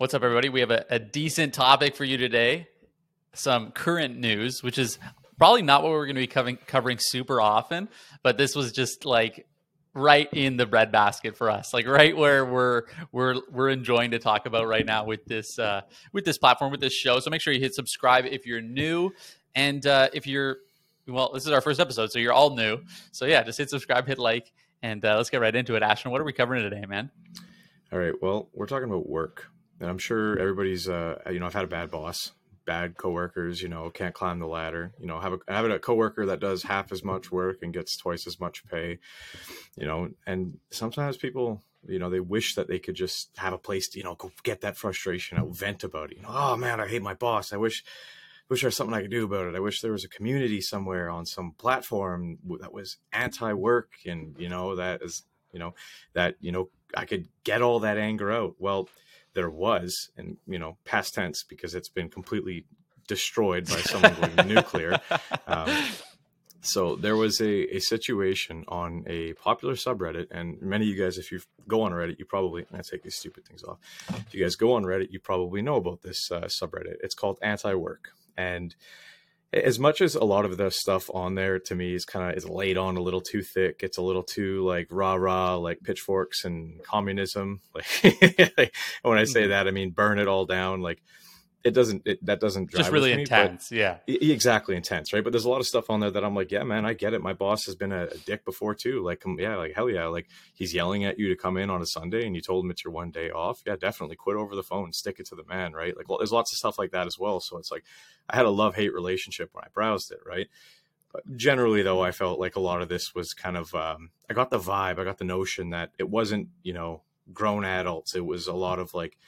What's up, everybody? We have a decent topic for you today. Some current news, which is probably not what we're going to be covering super often, but this was just like right in the breadbasket for us, like right where we're enjoying to talk about right now with this platform, with this show. So make sure you hit subscribe if you're new, and if you're, well, this is our first episode, so you're all new. So yeah, just hit subscribe, hit like, and let's get right into it. Ashton, what are we covering today, man? All right. Well, we're talking about work, and I'm sure everybody's, I've had a bad boss, bad coworkers, can't climb the ladder, having a coworker that does half as much work and gets twice as much pay, and sometimes people, they wish that they could just have a place to, go get that frustration out, vent about it. Oh man, I hate my boss. I wish there was something I could do about it. I wish there was a community somewhere on some platform that was anti-work and, I could get all that anger out. Well, there was, and, past tense, because it's been completely destroyed by someone going nuclear. So there was a situation on a popular subreddit, and many of you guys, if you go on Reddit, you probably, I'm going to take these stupid things off. If you guys go on Reddit, you probably know about this subreddit. It's called AntiWork. And as much as a lot of the stuff on there to me is laid on a little too thick, it's a little too like rah-rah, like pitchforks and communism. Like when I say that, I mean, burn it all down. Like that doesn't drive just really me, intense. Yeah, exactly. Intense. Right. But there's a lot of stuff on there that I'm like, yeah, man, I get it. My boss has been a dick before too. Like, yeah, like hell yeah. Like he's yelling at you to come in on a Sunday and you told him it's your one day off. Yeah, definitely quit over the phone, stick it to the man. Right. Like, well, there's lots of stuff like that as well. So it's like, I had a love-hate relationship when I browsed it. Right. But generally though, I felt like a lot of this was kind of, I got the vibe. I got the notion that it wasn't, grown adults. It was a lot of like,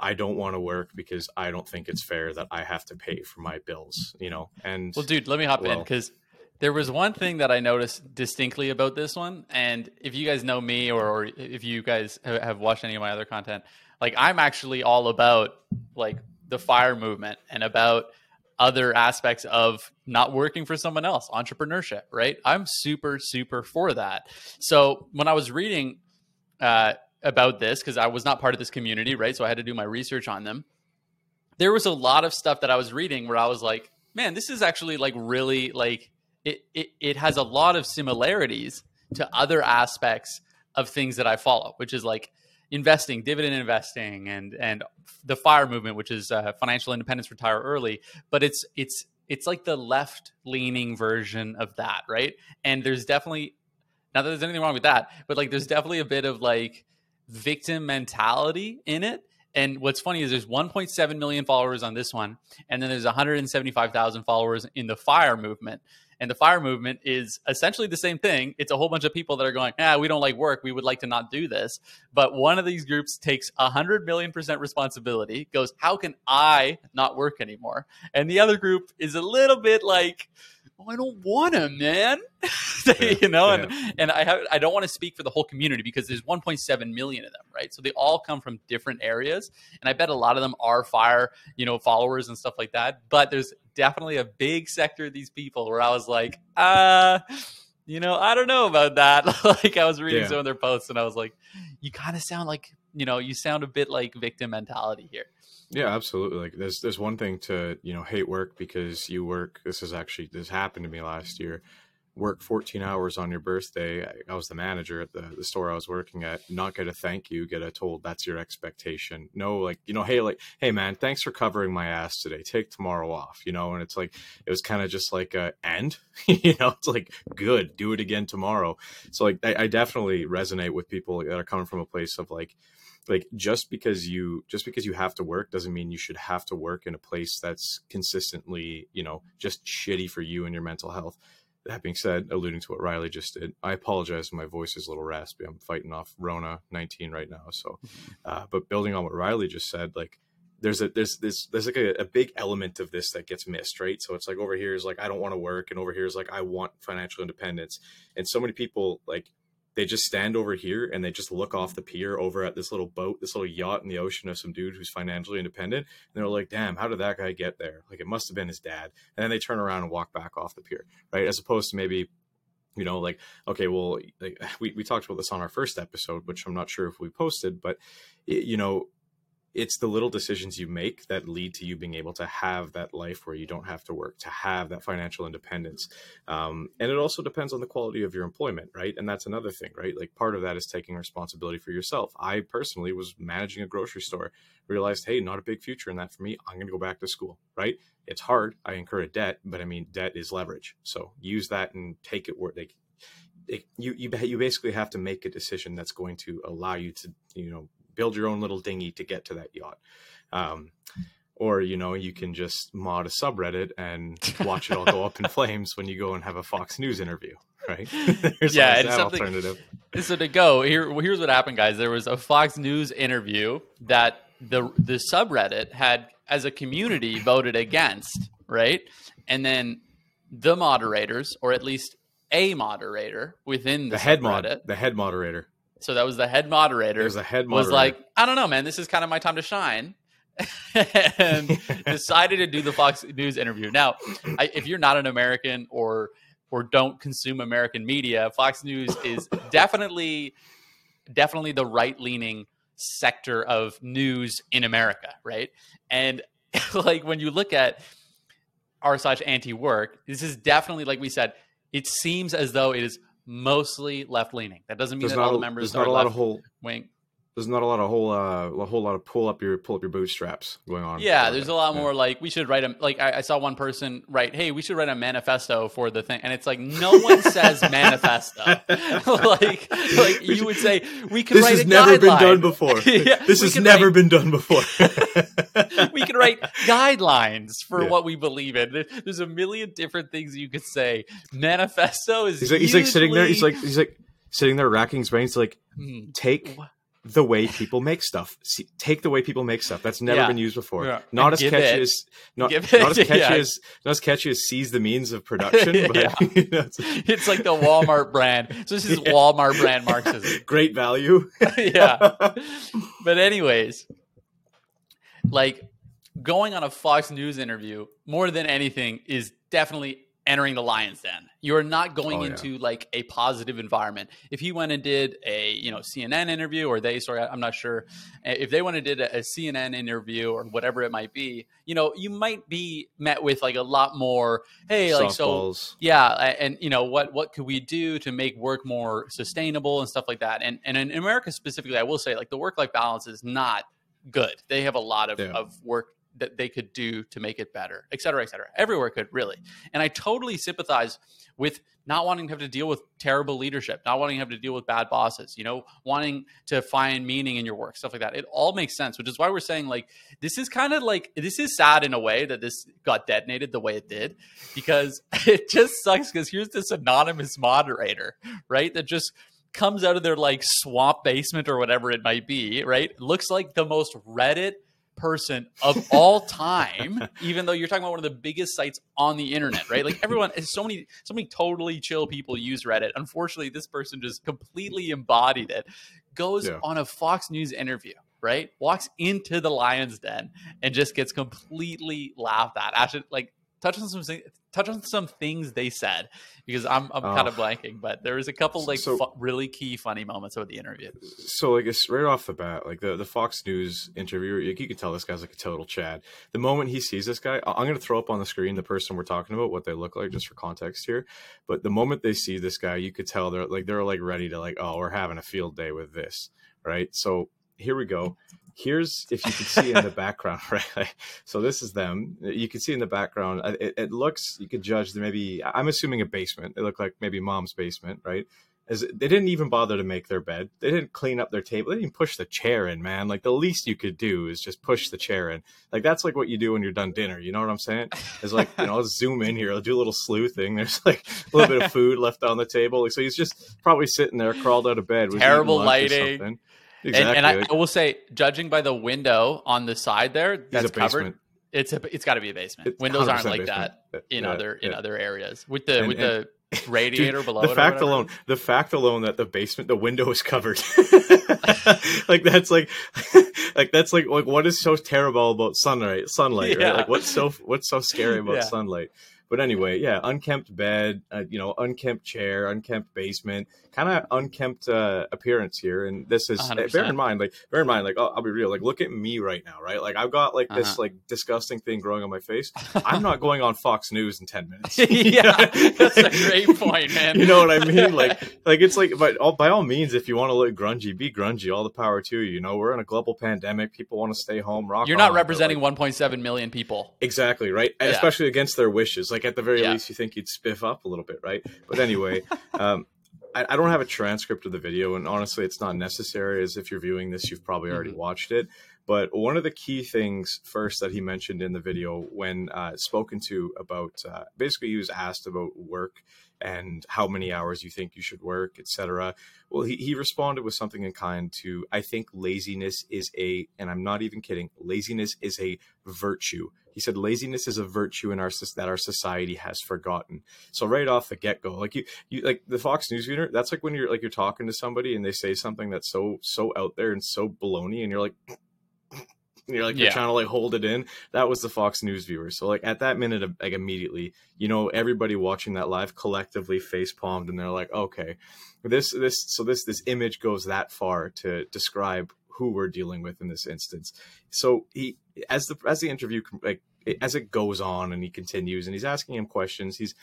I don't want to work because I don't think it's fair that I have to pay for my bills, and well, dude, let me hop in because there was one thing that I noticed distinctly about this one. And if you guys know me or if you guys have watched any of my other content, like I'm actually all about like the FIRE movement and about other aspects of not working for someone else, entrepreneurship, right? I'm super, super for that. So when I was reading, about this, because I was not part of this community, right? So I had to do my research on them. There was a lot of stuff that I was reading where I was like, man, this is actually like really like it has a lot of similarities to other aspects of things that I follow, which is like investing, dividend investing, and the FIRE movement, which is financial independence, retire early. But it's like the left leaning version of that, right? And there's definitely, not that there's anything wrong with that, but like there's definitely a bit of like victim mentality in it. And what's funny is there's 1.7 million followers on this one, and then there's 175,000 followers in the FIRE movement. And the FIRE movement is essentially the same thing. It's a whole bunch of people that are going, we don't like work, we would like to not do this. But one of these groups takes 100 million% responsibility, goes, how can I not work anymore? And the other group is a little bit like, I don't want to, man. And I don't want to speak for the whole community because there's 1.7 million of them, right? So they all come from different areas, and I bet a lot of them are FIRE, followers and stuff like that. But there's definitely a big sector of these people where I was like, I don't know about that. Like I was reading some of their posts, and I was like, you kind of sound like, you sound a bit like victim mentality here. Yeah, absolutely. Like there's one thing to, hate work because you work. This happened to me last year. Work 14 hours on your birthday. I was the manager at the store I was working at. Not get a thank you, get a told that's your expectation. No, like, hey man, thanks for covering my ass today. Take tomorrow off, and it's like, it was kind of just like, it's like, good, do it again tomorrow. So like, I definitely resonate with people that are coming from a place of like just because you have to work doesn't mean you should have to work in a place that's consistently, just shitty for you and your mental health. That being said, alluding to what Riley just did, I apologize. My voice is a little raspy. I'm fighting off Rona 19 right now. So, but building on what Riley just said, like there's like a big element of this that gets missed, right? So it's like over here is like, I don't want to work. And over here is like, I want financial independence. And so many people like, they just stand over here and they just look off the pier over at this little boat, this little yacht in the ocean of some dude who's financially independent. And they're like, damn, how did that guy get there? Like, it must've been his dad. And then they turn around and walk back off the pier, right? As opposed to maybe, like, okay, well, like, we talked about this on our first episode, which I'm not sure if we posted, but it's the little decisions you make that lead to you being able to have that life where you don't have to work, to have that financial independence. And it also depends on the quality of your employment, right? And that's another thing, right? Like part of that is taking responsibility for yourself. I personally was managing a grocery store, realized, hey, not a big future in that for me. I'm going to go back to school, right? It's hard. I incur a debt, but I mean, debt is leverage. So use that and take it where they you basically have to make a decision that's going to allow you to, you know, build your own little dinghy to get to that yacht. Or, you know, you can just mod a subreddit and watch it all go up in flames when you go and have a Fox News interview, right? Yeah, and alternative. So to go, here's what happened, guys. There was a Fox News interview that the subreddit had, as a community, voted against, right? And then the moderators, or at least a moderator within the head mod, the head moderator. So that was the head moderator. It was the head moderator. Was like, I don't know, man, this is kind of my time to shine. And decided to do the Fox News interview. Now, if you're not an American or don't consume American media, Fox News is definitely the right-leaning sector of news in America, right? And like when you look at r/antiwork, this is definitely, like we said, it seems as though it is mostly left-leaning. That doesn't mean that all the members are left-wing. There's not a lot of whole lot of pull up your bootstraps going on. Yeah, there's a lot more like we should write a, like I saw one person write, hey, we should write a manifesto for the thing, and it's like no one says manifesto. like you would say we could write a guideline. This has never been done before. Yeah, this has never been done before. We could write guidelines for what we believe in. There's a million different things you could say. Manifesto is he's like sitting there. He's like sitting there racking his brains. Like take. The way people make stuff. Take the way people make stuff. That's never been used before. Yeah. Not as catchy as seize the means of production. But, you know, it's like the Walmart brand. So this is Walmart brand Marxism. Great value. But anyways, like going on a Fox News interview more than anything is definitely entering the lion's den. You're not going into like a positive environment. If he went and did a, you know, CNN interview, or I'm not sure if they went and did a CNN interview or whatever it might be, you know, you might be met with like a lot more, hey, like, softballs. And you know, what could we do to make work more sustainable and stuff like that. And in America specifically, I will say, like, the work-life balance is not good. They have a lot of work that they could do to make it better, et cetera, everywhere could really. And I totally sympathize with not wanting to have to deal with terrible leadership, not wanting to have to deal with bad bosses, you know, wanting to find meaning in your work, stuff like that. It all makes sense, which is why we're saying, like, this is sad in a way that this got detonated the way it did, because it just sucks. Because here's this anonymous moderator, right? That just comes out of their like swamp basement or whatever it might be, right? Looks like the most Reddit person of all time, even though you're talking about one of the biggest sites on the internet, right? Like everyone, so many totally chill people use Reddit. Unfortunately, this person just completely embodied it. Goes on a Fox News interview, right? Walks into the lion's den and just gets completely laughed at. Actually, like touch on some things they said, because I'm kind of blanking, but there was a couple really key funny moments of the interview. So like it's right off the bat, like the Fox News interviewer, like, you can tell this guy's like a total Chad. The moment he sees this guy, I'm going to throw up on the screen the person we're talking about, what they look like just for context here. But the moment they see this guy, you could tell they're ready to like, oh, we're having a field day with this. Right. So here we go. Here's, if you can see in the background, right? So this is them. You can see in the background, it looks, you could judge that maybe, I'm assuming a basement. It looked like maybe mom's basement, right? They didn't even bother to make their bed. They didn't clean up their table. They didn't push the chair in, man. Like the least you could do is just push the chair in. Like that's like what you do when you're done dinner. You know what I'm saying? It's like, you know, I'll zoom in here. I'll do a little sleuthing. There's like a little bit of food left on the table. Like, so he's just probably sitting there, crawled out of bed. Terrible lighting. Exactly. And I will say, judging by the window on the side there, that's covered. It's got to be a basement. Windows aren't like that in other areas with the radiator below. The fact alone that the window is covered. Like what is so terrible about sunlight? Right? Like what's so scary about sunlight? But anyway, yeah, unkempt bed, unkempt chair, unkempt basement, kind of unkempt appearance here. And this is 100%. Bear in mind, I'll be real. Like, look at me right now, right? Like, I've got like this like disgusting thing growing on my face. I'm not going on Fox News in 10 minutes. Yeah, that's a great point, man. You know what I mean? Like it's like, by all means, if you want to look grungy, be grungy. All the power to you. You know, we're in a global pandemic. People want to stay home. You're not representing 1.7 million people. Exactly, right? And especially against their wishes. Like, at the very least, you think you'd spiff up a little bit, right? But anyway, I don't have a transcript of the video, and honestly, it's not necessary, as if you're viewing this, you've probably already watched it. But one of the key things first that he mentioned in the video when spoken to about, basically he was asked about work and how many hours you think you should work, etc. Well, he responded with something in kind to, I think laziness is a, and I'm not even kidding, laziness is a virtue. He said, laziness is a virtue in that our society has forgotten. So right off the get go, like you like the Fox News reader, that's like when you're talking to somebody and they say something that's so out there and so baloney, and you're trying to like hold it in. That was the Fox News viewer. So like at that minute, like immediately, you know, everybody watching that live collectively face palmed, and they're like, okay, this image goes that far to describe who we're dealing with in this instance. So he, as the interview, like as it goes on and he continues and he's asking him questions, he's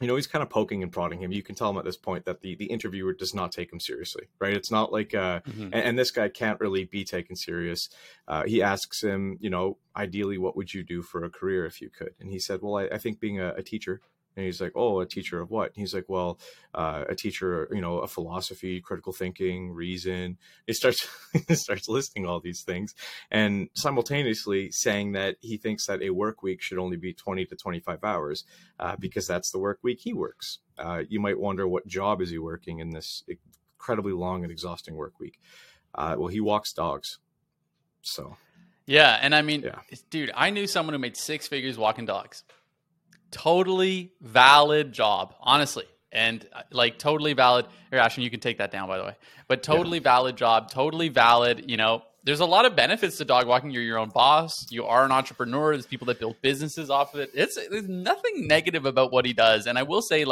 kind of poking and prodding him. You can tell him at this point that the interviewer does not take him seriously, right? It's not like, and this guy can't really be taken serious. He asks him, ideally, what would you do for a career if you could? And he said, well, I think being a teacher. And he's like, oh, a teacher of what? And he's like, well, a teacher, of philosophy, critical thinking, reason. It starts listing all these things and simultaneously saying that he thinks that a work week should only be 20 to 25 hours because that's the work week he works. You might wonder what job is he working in this incredibly long and exhausting work week. Well, he walks dogs. So. Yeah. And I mean, Dude, I knew someone who made six figures walking dogs. Totally valid job, honestly. And totally valid. Here, Ashton, you can take that down, by the way. But totally valid job, totally valid. There's a lot of benefits to dog walking. You're your own boss. You are an entrepreneur. There's people that build businesses off of it. There's nothing negative about what he does. And I will say,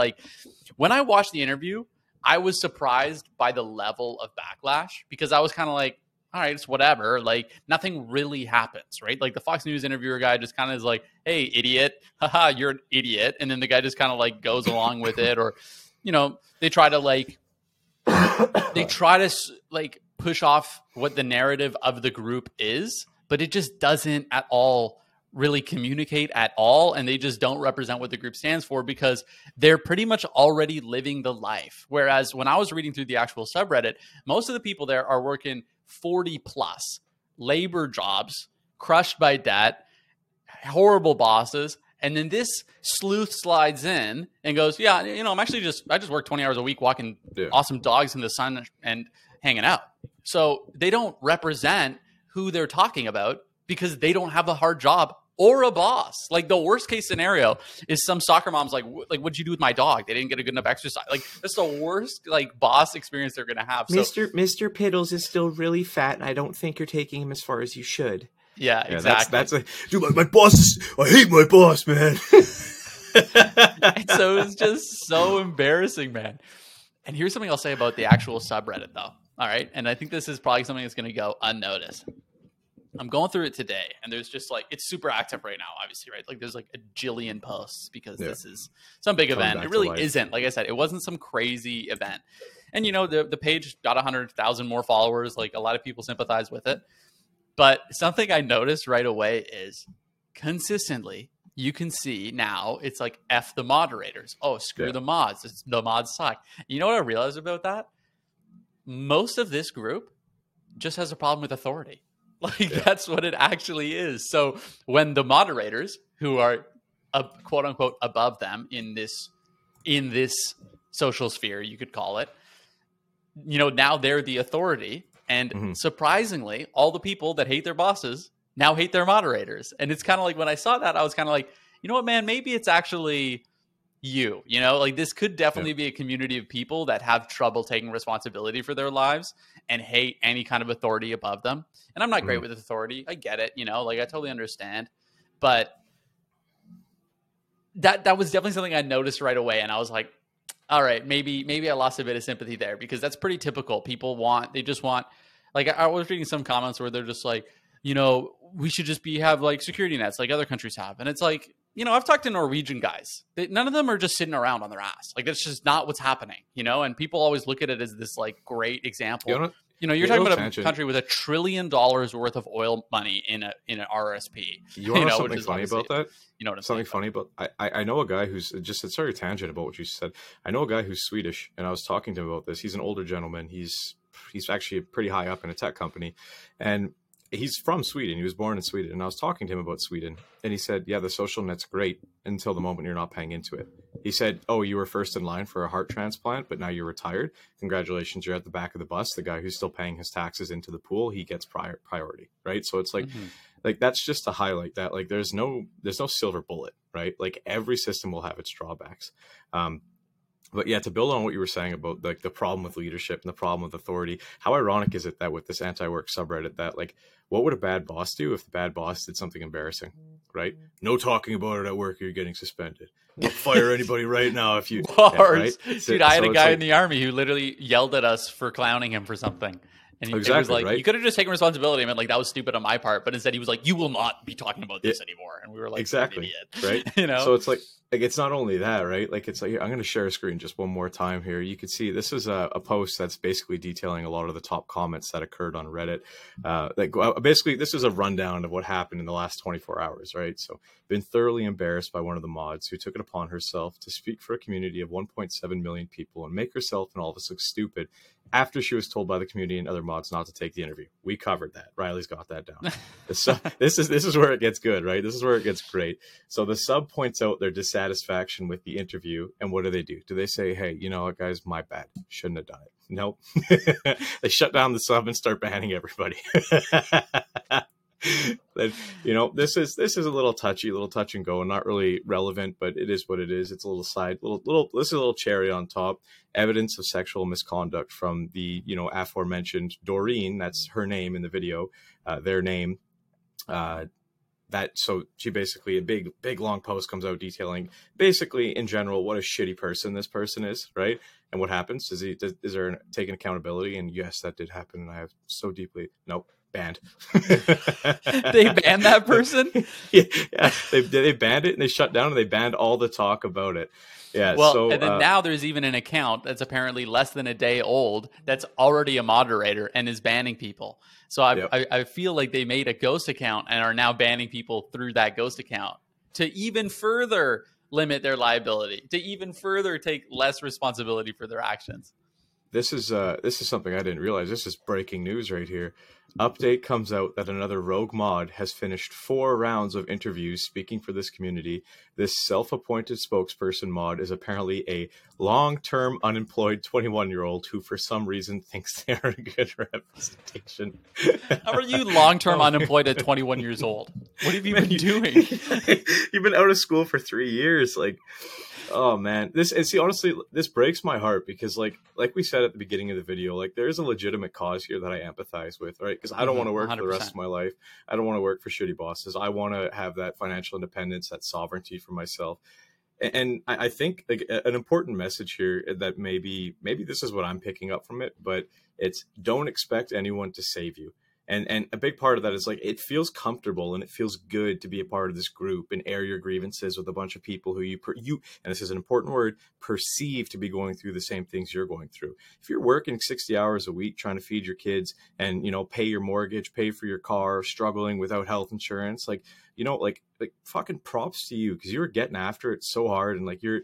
when I watched the interview, I was surprised by the level of backlash because I was kind of like, all right, it's whatever. Nothing really happens, right? The Fox News interviewer guy just kind of is like, hey, idiot. Haha, you're an idiot. And then the guy just kind of goes along with it. Or, they try to push off what the narrative of the group is, but it just doesn't at all really communicate at all. And they just don't represent what the group stands for because they're pretty much already living the life. Whereas when I was reading through the actual subreddit, most of the people there are working 40 plus labor jobs, crushed by debt, horrible bosses. And then this sleuth slides in and goes, I'm actually I just work 20 hours a week walking awesome dogs in the sun and hanging out. So they don't represent who they're talking about because they don't have a hard job or a boss. The worst case scenario is some soccer mom's like, what'd you do with my dog? They didn't get a good enough exercise. That's the worst boss experience they're going to have. Mr. Piddles is still really fat, and I don't think you're taking him as far as you should. Yeah, exactly. That's dude, my boss is, I hate my boss, man. So it's just so embarrassing, man. And here's something I'll say about the actual subreddit though. All right. And I think this is probably something that's going to go unnoticed. I'm going through it today, and there's just it's super active right now, obviously, right? There's a jillion posts because this is some big event. It really isn't. Like I said, it wasn't some crazy event. And, the page got 100,000 more followers. A lot of people sympathize with it. But something I noticed right away is consistently you can see now it's F the moderators. Oh, screw the mods. The mods suck. You know what I realized about that? Most of this group just has a problem with authority. That's what it actually is. So when the moderators who are quote unquote above them in this social sphere, you could call it, now they're the authority. And surprisingly, all the people that hate their bosses now hate their moderators. And it's kind of when I saw that, I was kind of like, you know what, man, maybe it's actually you, this could definitely be a community of people that have trouble taking responsibility for their lives and hate any kind of authority above them. And I'm not great with authority. I get it. I totally understand, but that was definitely something I noticed right away. And I was like, all right, maybe I lost a bit of sympathy there, because that's pretty typical. People just want, like, I was reading some comments where they're just like, you know, we should just have like security nets like other countries have. And it's like, you know, I've talked to Norwegian guys. None of them are just sitting around on their ass. Like, that's just not what's happening, you know? And people always look at it as this like great example. You're talking about a country with $1 trillion worth of oil money in an RSP. You know something funny about that? You know what I'm saying? Something funny about I know a guy who's just, sorry, tangent about what you said. I know a guy who's Swedish, and I was talking to him about this. He's an older gentleman. He's actually pretty high up in a tech company, and he's from Sweden. He was born in Sweden. And I was talking to him about Sweden, and he said, yeah, the social net's great until the moment you're not paying into it. He said, oh, you were first in line for a heart transplant, but now you're retired. Congratulations. You're at the back of the bus. The guy who's still paying his taxes into the pool, he gets priority. Right. So it's like, like, that's just to highlight that, like, there's no silver bullet, right? Like, every system will have its drawbacks. But yeah, to build on what you were saying about like the problem with leadership and the problem with authority, how ironic is it that with this anti-work subreddit that like, what would a bad boss do if the bad boss did something embarrassing, right? No talking about it at work or you're getting suspended. Don't fire anybody right now if you... Yeah, right? Dude, I had a guy in the army who literally yelled at us for clowning him for something. And it was like, right? You could have just taken responsibility. I mean, like, that was stupid on my part. But instead he was like, you will not be talking about this anymore. And we were like, exactly, idiot. Right? You know? So it's like, it's not only that, right? Like, it's like, I'm going to share a screen just one more time here. You can see this is a post that's basically detailing a lot of the top comments that occurred on Reddit. Basically, this is a rundown of what happened in the last 24 hours, right? So, been thoroughly embarrassed by one of the mods who took it upon herself to speak for a community of 1.7 million people and make herself and all of us look stupid after she was told by the community and other mods not to take the interview. We covered that. Riley's got that down. So this is where it gets good, right? This is where it gets great. So the sub points out their dissatisfaction with the interview, and what do? Do they say, hey, you know what, guys, my bad. Shouldn't have done it. Nope. They shut down the sub and start banning everybody. You know, this is a little touchy, little touch and go, and not really relevant, but it is what it is. It's a little side, little. This is a little cherry on top. Evidence of sexual misconduct from the, you know, aforementioned Doreen. That's her name in the video. Their name. So she basically, a big long post comes out detailing basically in general what a shitty person this person is, right? And what happens? Is there taking accountability? And yes, that did happen. And I have so deeply banned. They banned that person? Yeah. They banned it, and they shut down, and they banned all the talk about it. Yeah. Well, so, and then now there's even an account that's apparently less than a day old that's already a moderator and is banning people. So I feel like they made a ghost account and are now banning people through that ghost account to even further limit their liability, to even further take less responsibility for their actions. This is something I didn't realize. This is breaking news right here. Update comes out that another rogue mod has finished 4 rounds of interviews speaking for this community. This self-appointed spokesperson mod is apparently a long-term unemployed 21-year-old who for some reason thinks they are a good representation. How are you long-term unemployed at 21 years old? What have you been doing? You've been out of school for 3 years. Like, oh man, honestly, this breaks my heart, because like we said at the beginning of the video, like, there is a legitimate cause here that I empathize with, right? Because I don't want to work 100%. For the rest of my life. I don't want to work for shitty bosses. I want to have that financial independence, that sovereignty for myself. And I think like an important message here that maybe this is what I'm picking up from it, but it's, don't expect anyone to save you. And a big part of that is like, it feels comfortable and it feels good to be a part of this group and air your grievances with a bunch of people who you, and this is an important word, perceive to be going through the same things you're going through. If you're working 60 hours a week trying to feed your kids and, you know, pay your mortgage, pay for your car, struggling without health insurance, like, you know, like fucking props to you, because you were getting after it so hard, and like you're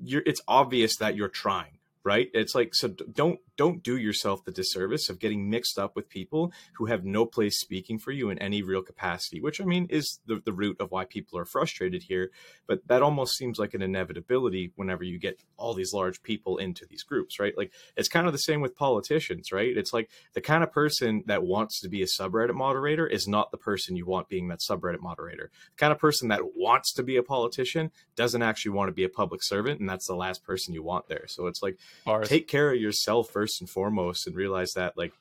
it's obvious that you're trying. Right. It's like, so don't do yourself the disservice of getting mixed up with people who have no place speaking for you in any real capacity, which, I mean, is the root of why people are frustrated here. But that almost seems like an inevitability whenever you get all these large people into these groups. Right. Like, it's kind of the same with politicians. Right. It's like the kind of person that wants to be a subreddit moderator is not the person you want being that subreddit moderator. The kind of person that wants to be a politician doesn't actually want to be a public servant. And that's the last person you want there. So it's like, take care of yourself first and foremost, and realize that like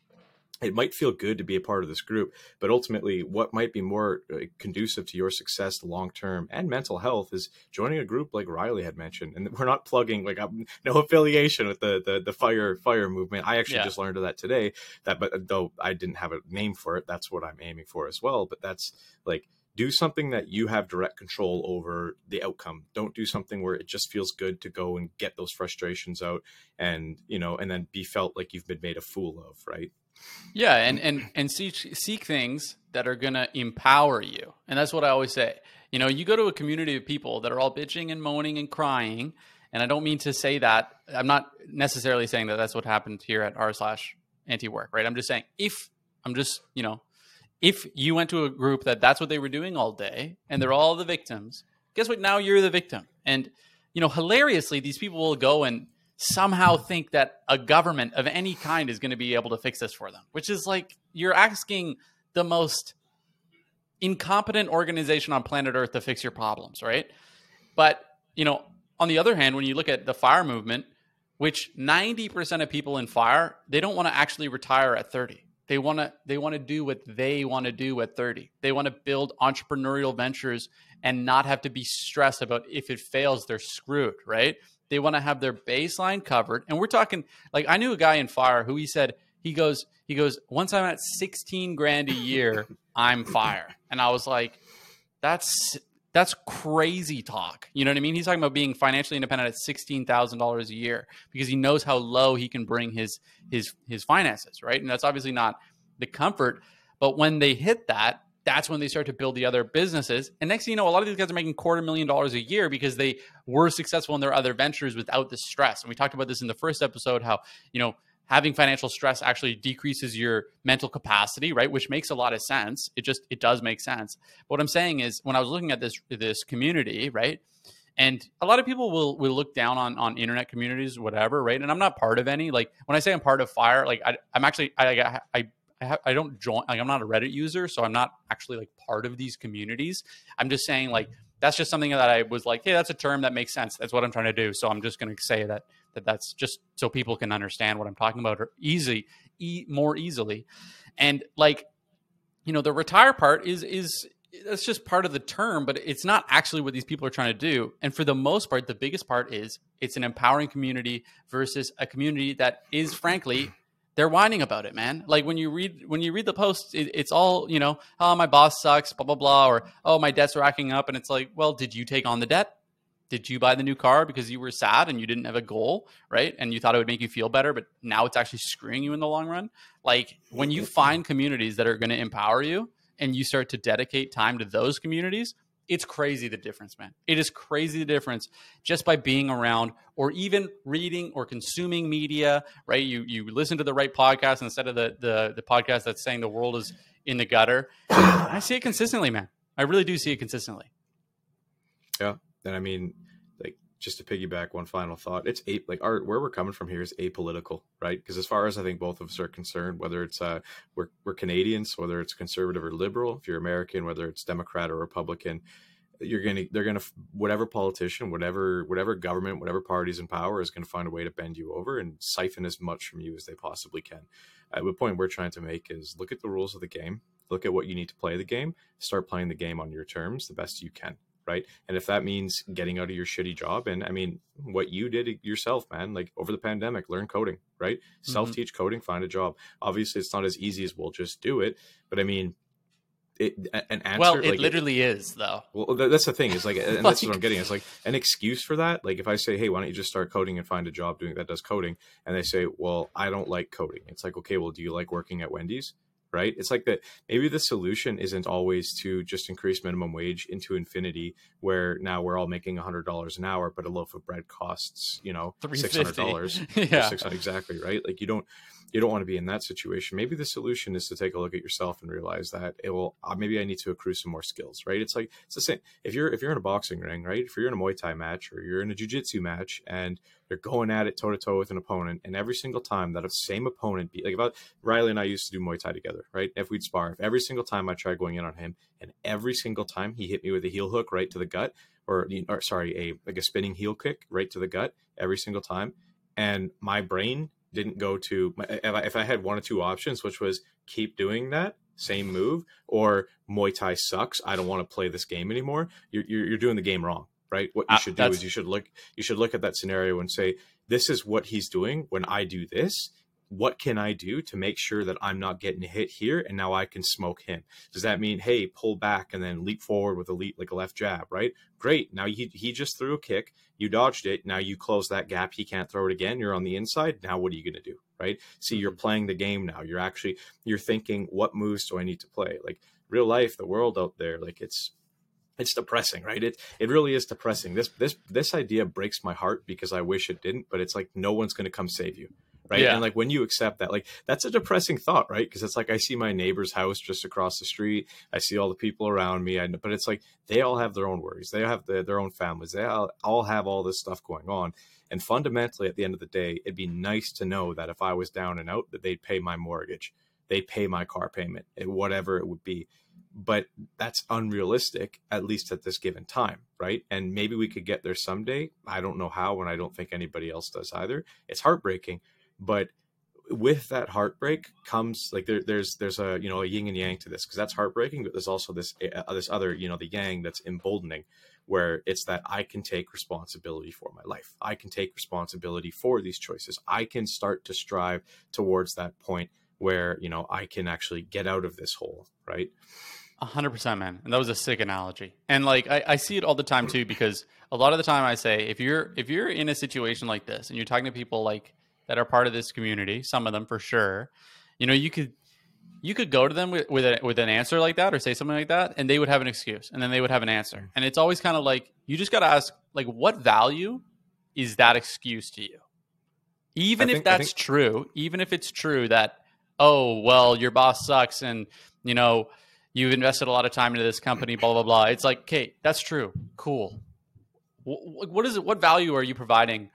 It might feel good to be a part of this group, but ultimately what might be more conducive to your success long-term and mental health is joining a group like Riley had mentioned. And we're not plugging, like, I'm no affiliation with the FIRE movement. I actually just learned of that today, but though I didn't have a name for it, that's what I'm aiming for as well. But that's like, do something that you have direct control over the outcome. Don't do something where it just feels good to go and get those frustrations out and, you know, and then be felt like you've been made a fool of, right? Yeah. And seek things that are going to empower you. And that's what I always say. You know, you go to a community of people that are all bitching and moaning and crying. And I don't mean to say that. I'm not necessarily saying that that's what happened here at r/antiwork, right? I'm just saying, if you went to a group that's what they were doing all day and they're all the victims, guess what? Now you're the victim. And, you know, hilariously, these people will go and somehow think that a government of any kind is going to be able to fix this for them, which is like, you're asking the most incompetent organization on planet Earth to fix your problems, right? But, you know, on the other hand, when you look at the FIRE movement, which 90% of people in FIRE, they don't want to actually retire at 30. They want to do what they want to do at 30. They want to build entrepreneurial ventures and not have to be stressed about if it fails, they're screwed, right? They want to have their baseline covered. And we're talking, like, I knew a guy in FIRE who he goes, once I'm at 16 grand a year, I'm FIRE. And I was like, that's crazy talk. You know what I mean? He's talking about being financially independent at $16,000 a year because he knows how low he can bring his finances, right? And that's obviously not the comfort. But when they hit that, that's when they start to build the other businesses. And next thing you know, a lot of these guys are making $250,000 a year because they were successful in their other ventures without the stress. And we talked about this in the first episode, how, you know, having financial stress actually decreases your mental capacity, right? Which makes a lot of sense. It does make sense. But what I'm saying is, when I was looking at this community, right? And a lot of people will look down on internet communities, whatever, right? And I'm not part of any. Like, when I say I'm part of FIRE, like I don't join. Like, I'm not a Reddit user, so I'm not actually like part of these communities. I'm just saying, like, that's just something that I was like, hey, that's a term that makes sense. That's what I'm trying to do. So I'm just going to say that's just so people can understand what I'm talking about more easily. And, like, you know, the retire part is that's just part of the term, but it's not actually what these people are trying to do. And for the most part, the biggest part is it's an empowering community versus a community that is, frankly, they're whining about it, man. Like, when you read the posts, it's all, you know, oh, my boss sucks, blah, blah, blah, or, oh, my debt's racking up. And it's like, well, did you take on the debt? Did you buy the new car because you were sad and you didn't have a goal, right? And you thought it would make you feel better, but now it's actually screwing you in the long run. Like, when you find communities that are going to empower you and you start to dedicate time to those communities, it's crazy the difference, man. It is crazy the difference just by being around or even reading or consuming media, right? You listen to the right podcast instead of the podcast that's saying the world is in the gutter. I see it consistently, man. I really do see it consistently. Yeah. And I mean, like, just to piggyback, one final thought, it's where we're coming from here is apolitical, right? Because as far as I think both of us are concerned, whether it's we're Canadians, whether it's conservative or liberal, if you're American, whether it's Democrat or Republican, they're gonna whatever politician, whatever government, whatever party's in power is gonna find a way to bend you over and siphon as much from you as they possibly can. The point we're trying to make is look at the rules of the game, look at what you need to play the game, start playing the game on your terms the best you can. Right. And if that means getting out of your shitty job, and I mean, what you did yourself, man, like over the pandemic, learn coding, right? Mm-hmm. Self-teach coding, find a job. Obviously, it's not as easy as we'll just do it. But I mean, it literally is, though. Well, that's the thing is like, and that's what I'm getting. It's like an excuse for that. Like if I say, hey, why don't you just start coding and find a job doing that does coding? And they say, well, I don't like coding. It's like, okay, well, do you like working at Wendy's? Right? It's like that maybe the solution isn't always to just increase minimum wage into infinity, where now we're all making $100 an hour, but a loaf of bread costs, you know, $600. Yeah, $600, exactly. Right. Like you don't want to be in that situation. Maybe the solution is to take a look at yourself and realize that maybe I need to accrue some more skills. Right. It's like, it's the same. If you're in a boxing ring, right, if you're in a Muay Thai match or you're in a jiu-jitsu match and you're going at it toe to toe with an opponent, and every single time that same opponent Riley and I used to do Muay Thai together, right? If we'd spar, if every single time I tried going in on him, and every single time he hit me with a heel hook right to the gut, or sorry, a spinning heel kick right to the gut every single time, and my brain didn't go to, if I had one or two options, which was keep doing that same move or Muay Thai sucks, I don't want to play this game anymore, you're doing the game wrong, right? What you should do is you should look at that scenario and say, this is what he's doing. When I do this, what can I do to make sure that I'm not getting hit here? And now I can smoke him. Does that mean, hey, pull back and then leap forward with a leap, like a left jab, right? Great. Now he just threw a kick. You dodged it. Now you close that gap. He can't throw it again. You're on the inside. Now what are you going to do, right? See, you're playing the game now. You're thinking, what moves do I need to play? Like real life, the world out there, like it's depressing, right? It really is depressing. This idea breaks my heart because I wish it didn't, but it's like, no one's going to come save you. Right. Yeah. And like when you accept that, like that's a depressing thought, right? Because it's like I see my neighbor's house just across the street. I see all the people around me. But it's like they all have their own worries. They have their own families. They all have all this stuff going on. And fundamentally, at the end of the day, it'd be nice to know that if I was down and out, that they'd pay my mortgage. They'd pay my car payment, whatever it would be. But that's unrealistic, at least at this given time, right? And maybe we could get there someday. I don't know how, and I don't think anybody else does either. It's heartbreaking. But with that heartbreak comes like there's a, you know, a yin and yang to this, because that's heartbreaking. But there's also this other, you know, the yang that's emboldening, where it's that I can take responsibility for my life. I can take responsibility for these choices. I can start to strive towards that point where, you know, I can actually get out of this hole. Right. 100%, man. And that was a sick analogy. And like, I see it all the time too, because a lot of the time I say, if you're in a situation like this and you're talking to people like, that are part of this community, some of them for sure, you know, you could go to them with an answer like that or say something like that, and they would have an excuse, and then they would have an answer. And it's always kind of like, you just got to ask, like, what value is that excuse to you? Even if it's true that, oh, well, your boss sucks and, you know, you've invested a lot of time into this company, blah, blah, blah. It's like, okay, that's true. Cool. What is it? What value are you providing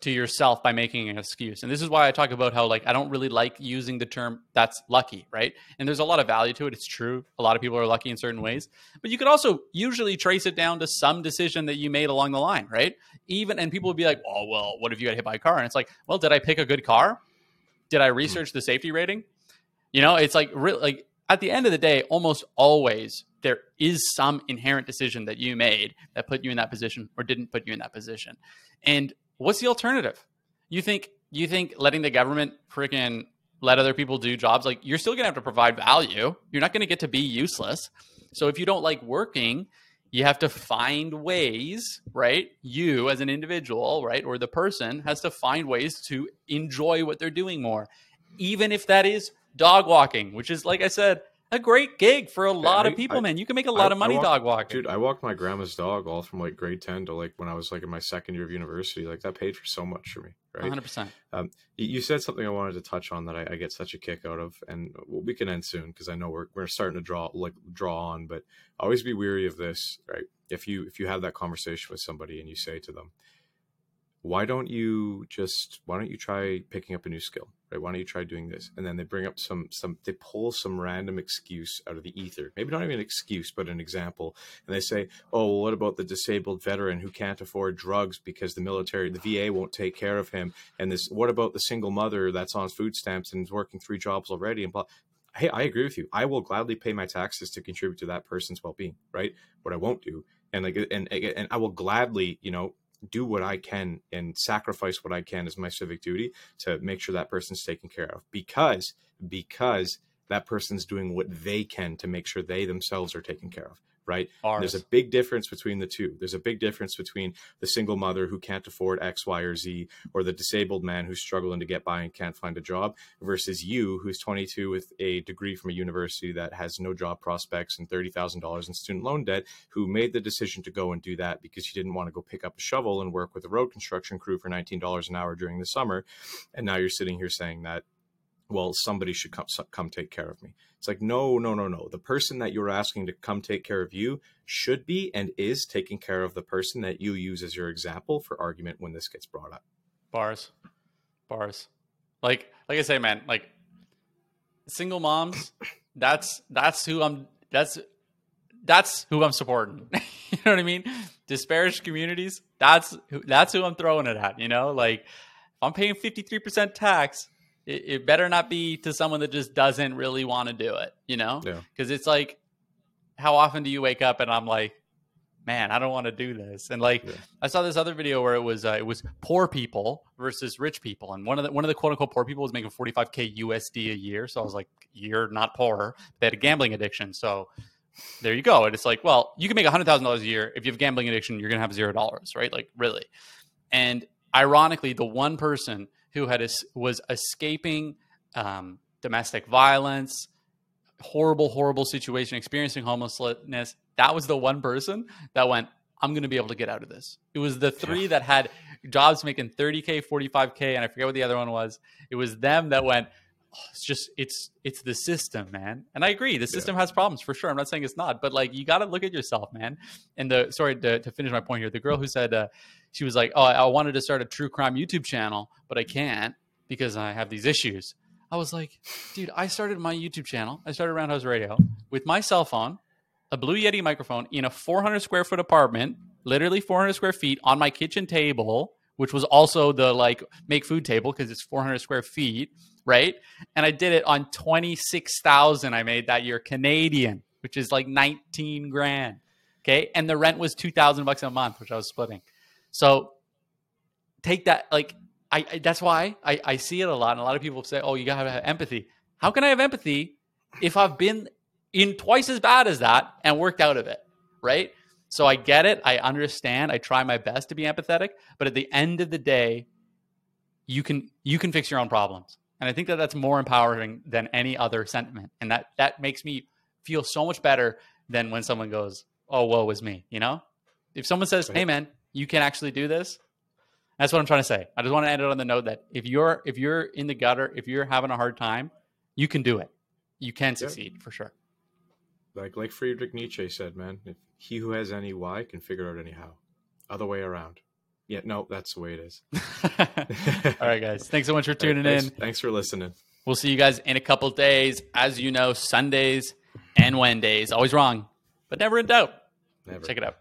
to yourself by making an excuse? And this is why I talk about how, like, I don't really like using the term "that's lucky," right? And there's a lot of value to it. It's true. A lot of people are lucky in certain ways, but you could also usually trace it down to some decision that you made along the line, right? And people would be like, oh, well, what if you got hit by a car? And it's like, well, did I pick a good car? Did I research the safety rating? You know, it's like, like at the end of the day, almost always there is some inherent decision that you made that put you in that position or didn't put you in that position. And what's the alternative? You think letting the government freaking let other people do jobs, like, you're still going to have to provide value. You're not going to get to be useless. So if you don't like working, you have to find ways, right? You as an individual, right? Or the person has to find ways to enjoy what they're doing more. Even if that is dog walking, which is, like I said, a great gig for a lot of people, man. You can make a lot of money dog walking. Dude, I walked my grandma's dog all from like grade 10 to like when I was like in my second year of university. Like that paid for so much for me, right? 100%. You said something I wanted to touch on that I get such a kick out of, and we can end soon because I know we're starting to draw on. But always be weary of this, right? If you have that conversation with somebody and you say to them, why don't you try picking up a new skill? Right? Why don't you try doing this? And then they bring up they pull some random excuse out of the ether, maybe not even an excuse, but an example. And they say, oh, well, what about the disabled veteran who can't afford drugs because the military, the VA won't take care of him? And this, what about the single mother that's on food stamps and is working 3 jobs already? And blah. Hey, I agree with you. I will gladly pay my taxes to contribute to that person's well-being, right? What I won't do. And I will gladly, you know, do what I can and sacrifice what I can as my civic duty to make sure that person's taken care of, because that person's doing what they can to make sure they themselves are taken care of. Right. There's a big difference between the two. There's a big difference between the single mother who can't afford X, Y, or Z, or the disabled man who's struggling to get by and can't find a job, versus you who's 22 with a degree from a university that has no job prospects and $30,000 in student loan debt, who made the decision to go and do that because you didn't want to go pick up a shovel and work with a road construction crew for $19 an hour during the summer. And now you're sitting here saying that, well, somebody should come take care of me. It's like, no. The person that you're asking to come take care of you should be and is taking care of the person that you use as your example for argument when this gets brought up. Bars. Like I say, man, like single moms, that's who I'm supporting. You know what I mean? Disparaged communities, that's who I'm throwing it at, you know? Like, I'm paying 53% tax. It better not be to someone that just doesn't really want to do it, you know? Yeah. Because it's like, how often do you wake up and I'm like, man, I don't want to do this. And like, yeah. I saw this other video where it was poor people versus rich people. And one of the quote unquote poor people was making $45,000 USD a year. So I was like, you're not poor. They had a gambling addiction. So there you go. And it's like, well, you can make $100,000 a year. If you have gambling addiction, you're going to have $0, right? Like really. And ironically, the one person who was escaping domestic violence, horrible situation, experiencing homelessness, that was the one person that went, I'm going to be able to get out of this. It was the three that had jobs making $30,000, $45,000, and I forget what the other one was. It was them that went, oh, it's the system, man. And I agree, the system has problems for sure. I'm not saying it's not, but like, you got to look at yourself, man. And sorry to finish my point here, the girl who said, she was like, oh, I wanted to start a true crime YouTube channel, but I can't because I have these issues. I was like, dude, I started my YouTube channel. I started Roundhouse Radio with my cell phone, a Blue Yeti microphone in a 400 square foot apartment, literally 400 square feet on my kitchen table, which was also the like make food table because it's 400 square feet. Right. And I did it on 26,000 I made that year Canadian, which is like 19 grand. Okay. And the rent was $2,000 a month, which I was splitting. So take that. Like I that's why I see it a lot. And a lot of people say, oh, you gotta have empathy. How can I have empathy if I've been in twice as bad as that and worked out of it? Right. So I get it. I understand. I try my best to be empathetic, but at the end of the day, you can fix your own problems. And I think that that's more empowering than any other sentiment. And that makes me feel so much better than when someone goes, oh, woe is me. You know, if someone says, hey man, you can actually do this. That's what I'm trying to say. I just want to end it on the note that if you're in the gutter, if you're having a hard time, you can do it. You can succeed for sure. Like Friedrich Nietzsche said, man, if he who has any why can figure out any how. Other way around. Yeah, no, that's the way it is. All right, guys. Thanks so much for tuning in. Thanks for listening. We'll see you guys in a couple of days. As you know, Sundays and Wednesdays. Always wrong, but never in doubt. Never. Check it out.